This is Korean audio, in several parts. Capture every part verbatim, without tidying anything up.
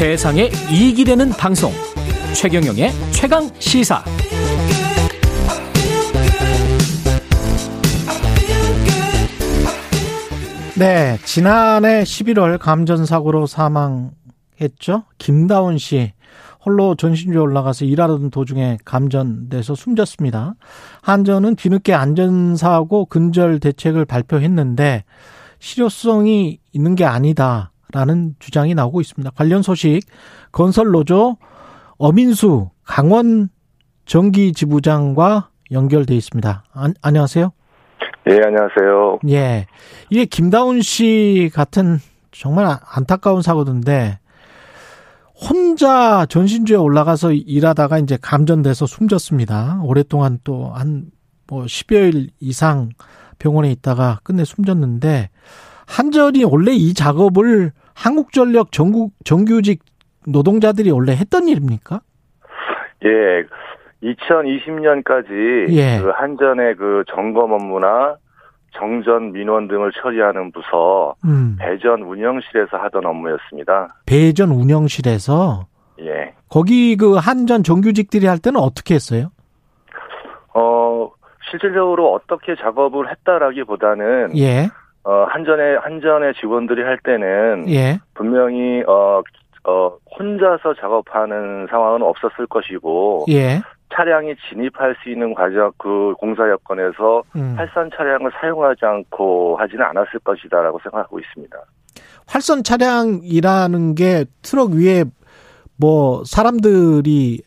세상에 이익이 되는 방송 최경영의 최강시사. 네, 지난해 십일월 감전사고로 사망했죠. 김다운 씨 홀로 전신주에 올라가서 일하던 도중에 감전돼서 숨졌습니다. 한전은 뒤늦게 안전사고 근절 대책을 발표했는데 실효성이 있는 게 아니다라는 주장이 나오고 있습니다. 관련 소식, 건설노조 어민수 강원전기지부장과 연결돼 있습니다. 안, 안녕하세요. 예, 네, 안녕하세요. 예, 이게 김다운 씨 같은 정말 안타까운 사고인데 혼자 전신주에 올라가서 일하다가 이제 감전돼서 숨졌습니다. 오랫동안 또 한 뭐 십여일 이상 병원에 있다가 끝내 숨졌는데, 한전이 원래 이 작업을 한국전력 정국, 정규직 노동자들이 원래 했던 일입니까? 예, 이천이십년까지 예. 그 한전의 그 점검 업무나 정전 민원 등을 처리하는 부서 음. 배전 운영실에서 하던 업무였습니다. 배전 운영실에서? 예. 거기 그 한전 정규직들이 할 때는 어떻게 했어요? 어, 실질적으로 어떻게 작업을 했다라기보다는 예. 어, 한전의 한전의 직원들이 할 때는 예. 분명히 어, 어, 혼자서 작업하는 상황은 없었을 것이고 예. 차량이 진입할 수 있는 과정, 그 공사 여건에서 음. 활선 차량을 사용하지 않고 하지는 않았을 것이다라고 생각하고 있습니다. 활선 차량이라는 게 트럭 위에 뭐 사람들이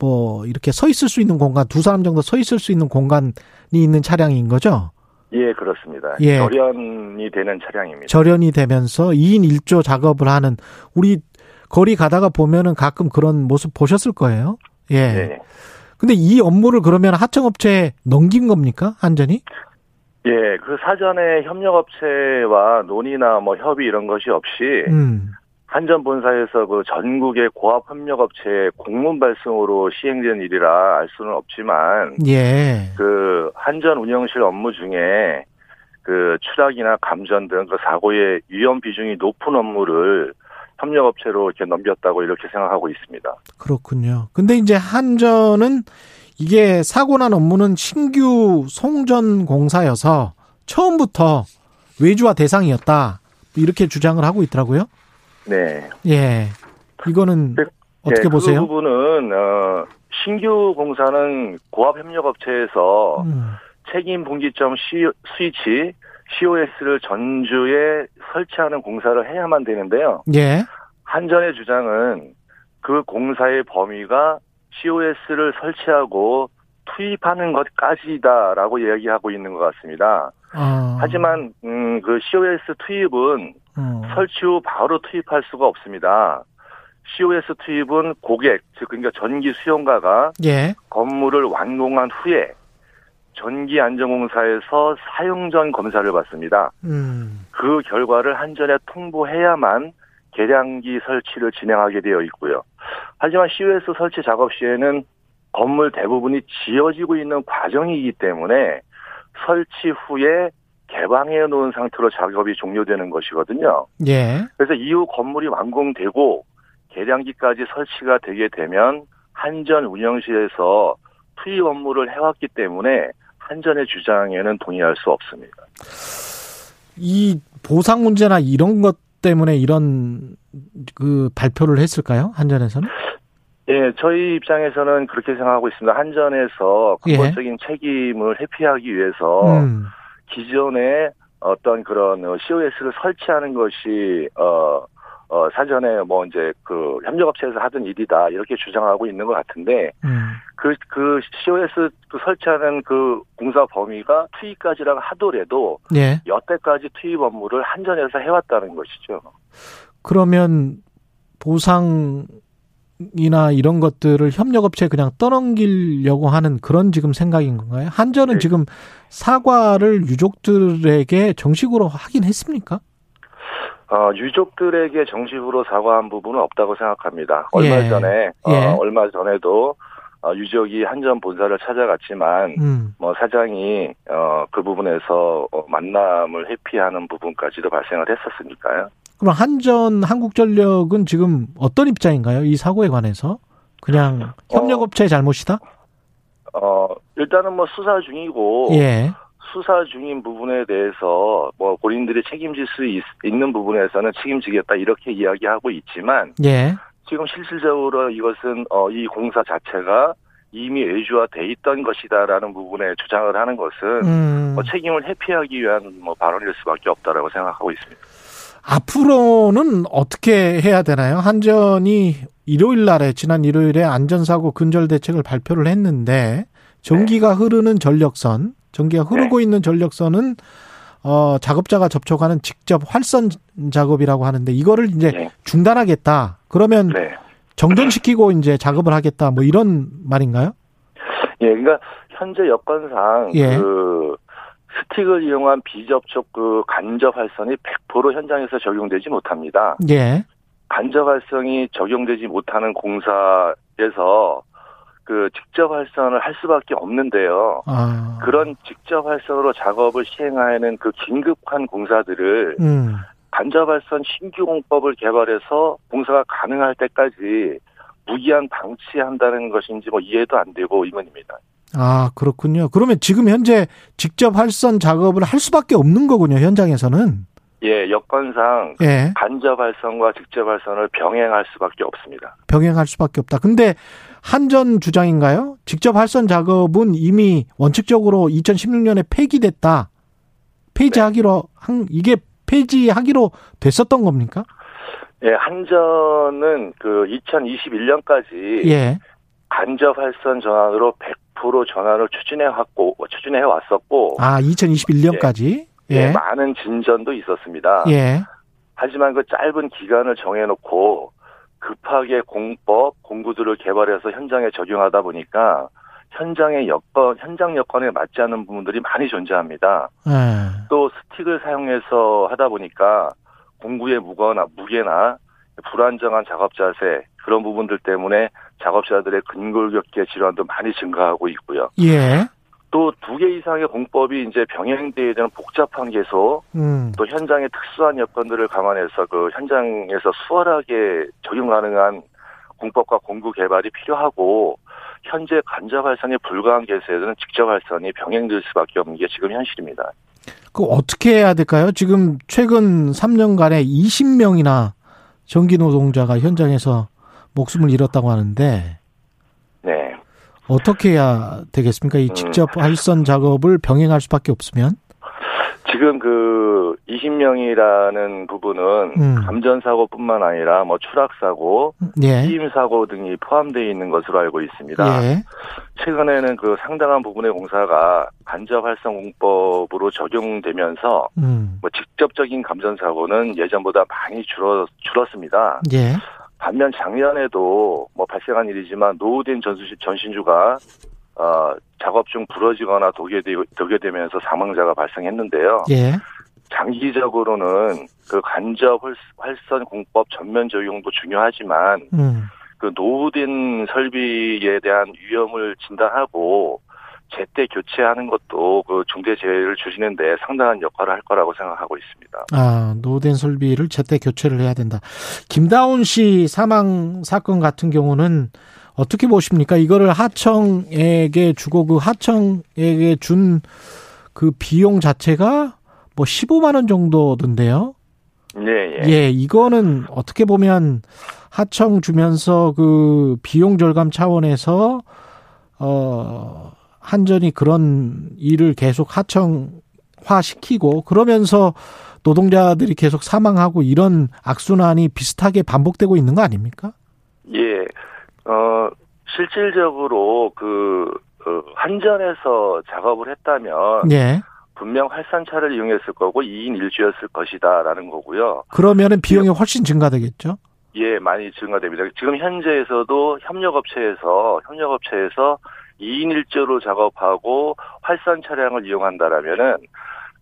뭐 이렇게 서 있을 수 있는 공간, 두 사람 정도 서 있을 수 있는 공간이 있는 차량인 거죠? 예, 그렇습니다. 예. 절연이 되는 차량입니다. 절연이 되면서 이인 일조 작업을 하는, 우리 거리 가다가 보면은 가끔 그런 모습 보셨을 거예요. 예. 예. 근데 이 업무를 그러면 하청업체에 넘긴 겁니까? 한전이? 예, 그 사전에 협력업체와 논의나 뭐 협의 이런 것이 없이, 음. 한전 본사에서 그 전국의 고압 협력업체에 공문 발송으로 시행된 일이라 알 수는 없지만, 예. 그 한전 운영실 업무 중에 그 추락이나 감전 등 그 사고의 위험 비중이 높은 업무를 협력업체로 이렇게 넘겼다고 이렇게 생각하고 있습니다. 그렇군요. 근데 이제 한전은 이게 사고 난 업무는 신규 송전 공사여서 처음부터 외주화 대상이었다, 이렇게 주장을 하고 있더라고요. 네. 예. 이거는 네, 어떻게 네, 보세요? 그 부분은 어, 신규 공사는 고압 협력업체에서 음. 책임 분기점 스위치 씨오에스를 전주에 설치하는 공사를 해야만 되는데요. 예. 한전의 주장은 그 공사의 범위가 씨오에스를 설치하고 투입하는 것까지다라고 이야기하고 있는 것 같습니다. 어. 하지만 음, 그 씨오에스 투입은 어. 설치 후 바로 투입할 수가 없습니다. 씨오에스 투입은 고객, 즉 그러니까 전기 수용가가 예. 건물을 완공한 후에 전기안전공사에서 사용 전 검사를 받습니다. 음. 그 결과를 한전에 통보해야만 계량기 설치를 진행하게 되어 있고요. 하지만 씨오에스 설치 작업 시에는 건물 대부분이 지어지고 있는 과정이기 때문에 설치 후에 개방해 놓은 상태로 작업이 종료되는 것이거든요. 예. 그래서 이후 건물이 완공되고 계량기까지 설치가 되게 되면 한전 운영실에서 투입 업무를 해왔기 때문에 한전의 주장에는 동의할 수 없습니다. 이 보상 문제나 이런 것 때문에 이런 그 발표를 했을까요? 한전에서는? 예, 저희 입장에서는 그렇게 생각하고 있습니다. 한전에서 근본적인 예. 책임을 회피하기 위해서 음. 기존에 어떤 그런 씨오에스를 설치하는 것이 어, 어 사전에 뭐 이제 그 협력업체에서 하던 일이다 이렇게 주장하고 있는 것 같은데 그그 음. 그 씨오에스 그 설치하는 그 공사 범위가 투입까지라고 하더라도 예. 여태까지 투입 업무를 한전에서 해왔다는 것이죠. 그러면 보상이나 이런 것들을 협력업체에 그냥 떠넘기려고 하는 그런 지금 생각인 건가요? 한전은 네. 지금 사과를 유족들에게 정식으로 하긴 했습니까? 어, 유족들에게 정식으로 사과한 부분은 없다고 생각합니다. 얼마 예. 전에, 어, 예. 얼마 전에도, 어, 유족이 한전 본사를 찾아갔지만, 음. 뭐, 사장이, 어, 그 부분에서 만남을 회피하는 부분까지도 발생을 했었으니까요. 그럼 한전, 한국전력은 지금 어떤 입장인가요? 이 사고에 관해서? 그냥 협력업체의 잘못이다? 어, 어 일단은 뭐 수사 중이고. 예. 수사 중인 부분에 대해서 뭐 본인들이 책임질 수 있, 있는 부분에서는 책임지겠다 이렇게 이야기하고 있지만 예. 지금 실질적으로 이것은 어, 이 공사 자체가 이미 외주화돼 있던 것이다라는 부분에 주장을 하는 것은 음. 뭐 책임을 회피하기 위한 뭐 발언일 수밖에 없다라고 생각하고 있습니다. 앞으로는 어떻게 해야 되나요? 한전이 일요일 날에 지난 일요일에 안전사고 근절 대책을 발표를 했는데 전기가 네. 흐르는 전력선 전기가 흐르고 네. 있는 전력선은 어, 작업자가 접촉하는 직접 활선 작업이라고 하는데 이거를 이제 네. 중단하겠다. 그러면 네. 정전시키고 이제 작업을 하겠다. 뭐 이런 말인가요? 예, 그러니까 현재 여건상 예. 그 스틱을 이용한 비접촉 그 간접 활선이 백 퍼센트 현장에서 적용되지 못합니다. 예. 간접 활선이 적용되지 못하는 공사에서 그 직접 활선을 할 수밖에 없는데요. 아. 그런 직접 활선으로 작업을 시행하는 그 긴급한 공사들을 음. 간접 활선 신규 공법을 개발해서 공사가 가능할 때까지 무기한 방치한다는 것인지 뭐 이해도 안 되고 이문입니다. 아, 그렇군요. 그러면 지금 현재 직접 활선 작업을 할 수밖에 없는 거군요, 현장에서는. 예, 여건상 예. 간접 활선과 직접 활선을 병행할 수밖에 없습니다. 병행할 수밖에 없다. 근데 한전 주장인가요? 직접 활선 작업은 이미 원칙적으로 이천십육 년에 폐기됐다. 폐지하기로 네. 한 이게 폐지하기로 됐었던 겁니까? 예, 한전은 그 이천이십일 년까지 예. 간접 활선 전환으로 백 퍼센트 전환을 추진해 왔고 추진해 왔었고 아, 이천이십일 년까지 예. 예. 많은 진전도 있었습니다. 예. 하지만 그 짧은 기간을 정해놓고 급하게 공법, 공구들을 개발해서 현장에 적용하다 보니까 현장의 여건, 현장 여건에 맞지 않는 부분들이 많이 존재합니다. 예. 또 스틱을 사용해서 하다 보니까 공구의 무거나 무게나 불안정한 작업 자세 그런 부분들 때문에 작업자들의 근골격계 질환도 많이 증가하고 있고요. 예. 또 두 개 이상의 공법이 이제 병행되어야 되는 복잡한 개소, 음. 또 현장의 특수한 여건들을 감안해서 그 현장에서 수월하게 적용 가능한 공법과 공구 개발이 필요하고 현재 간접 활선이 불가한 개소에서는 직접 활선이 병행될 수밖에 없는 게 지금 현실입니다. 그 어떻게 해야 될까요? 지금 최근 삼 년간에 이십 명이나 전기 노동자가 현장에서 목숨을 잃었다고 하는데. 네. 어떻게 해야 되겠습니까? 이 직접 활선 작업을 병행할 수밖에 없으면? 지금 그 이십 명이라는 부분은 음. 감전사고뿐만 아니라 뭐 추락사고, 예. 피임사고 등이 포함되어 있는 것으로 알고 있습니다. 예. 최근에는 그 상당한 부분의 공사가 간접활성공법으로 적용되면서 음. 뭐 직접적인 감전사고는 예전보다 많이 줄었, 줄었습니다. 예. 반면 작년에도 뭐 발생한 일이지만 노후된 전신주가 어, 작업 중 부러지거나 도개되면서 사망자가 발생했는데요. 예. 장기적으로는 그 간접 활선 공법 전면 적용도 중요하지만 음. 그 노후된 설비에 대한 위험을 진단하고 제때 교체하는 것도 그 중대재해를 줄이는 데 상당한 역할을 할 거라고 생각하고 있습니다. 아, 노후된 설비를 제때 교체를 해야 된다. 김다운 씨 사망 사건 같은 경우는 어떻게 보십니까? 이거를 하청에게 주고 그 하청에게 준 그 비용 자체가 뭐 십오만 원 정도던데요. 네, 예. 예, 이거는 어떻게 보면 하청 주면서 그 비용 절감 차원에서 어 한전이 그런 일을 계속 하청화시키고 그러면서 노동자들이 계속 사망하고 이런 악순환이 비슷하게 반복되고 있는 거 아닙니까? 예, 어 실질적으로 그 한전에서 작업을 했다면 예. 분명 활선차를 이용했을 거고 이 인 일 주였을 것이다라는 거고요. 그러면은 비용이 훨씬 증가되겠죠? 예, 많이 증가됩니다. 지금 현재에서도 협력업체에서 협력업체에서 이 인 일 조로 작업하고 활선 차량을 이용한다라면은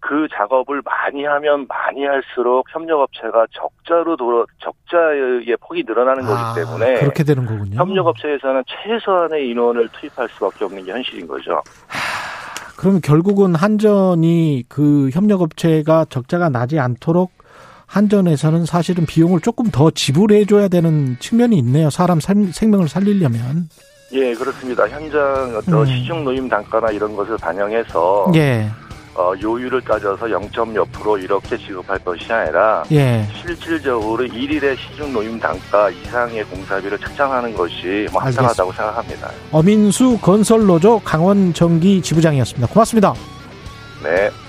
그 작업을 많이 하면 많이 할수록 협력업체가 적자로 돌아, 적자의 폭이 늘어나는 아, 거기 때문에. 그렇게 되는 거군요. 협력업체에서는 최소한의 인원을 투입할 수밖에 없는 게 현실인 거죠. 하, 그럼 결국은 한전이 그 협력업체가 적자가 나지 않도록 한전에서는 사실은 비용을 조금 더 지불해줘야 되는 측면이 있네요. 사람 삶, 생명을 살리려면. 예, 그렇습니다. 현장 어떤 음. 시중 노임 단가나 이런 것을 반영해서 예. 어, 요율을 따져서 영 점 몇 퍼센트 이렇게 지급할 것이 아니라 예. 실질적으로 일일의 시중 노임 단가 이상의 공사비를 책정하는 것이 뭐 합당하다고 생각합니다. 어민수 건설노조 강원전기 지부장이었습니다. 고맙습니다. 네.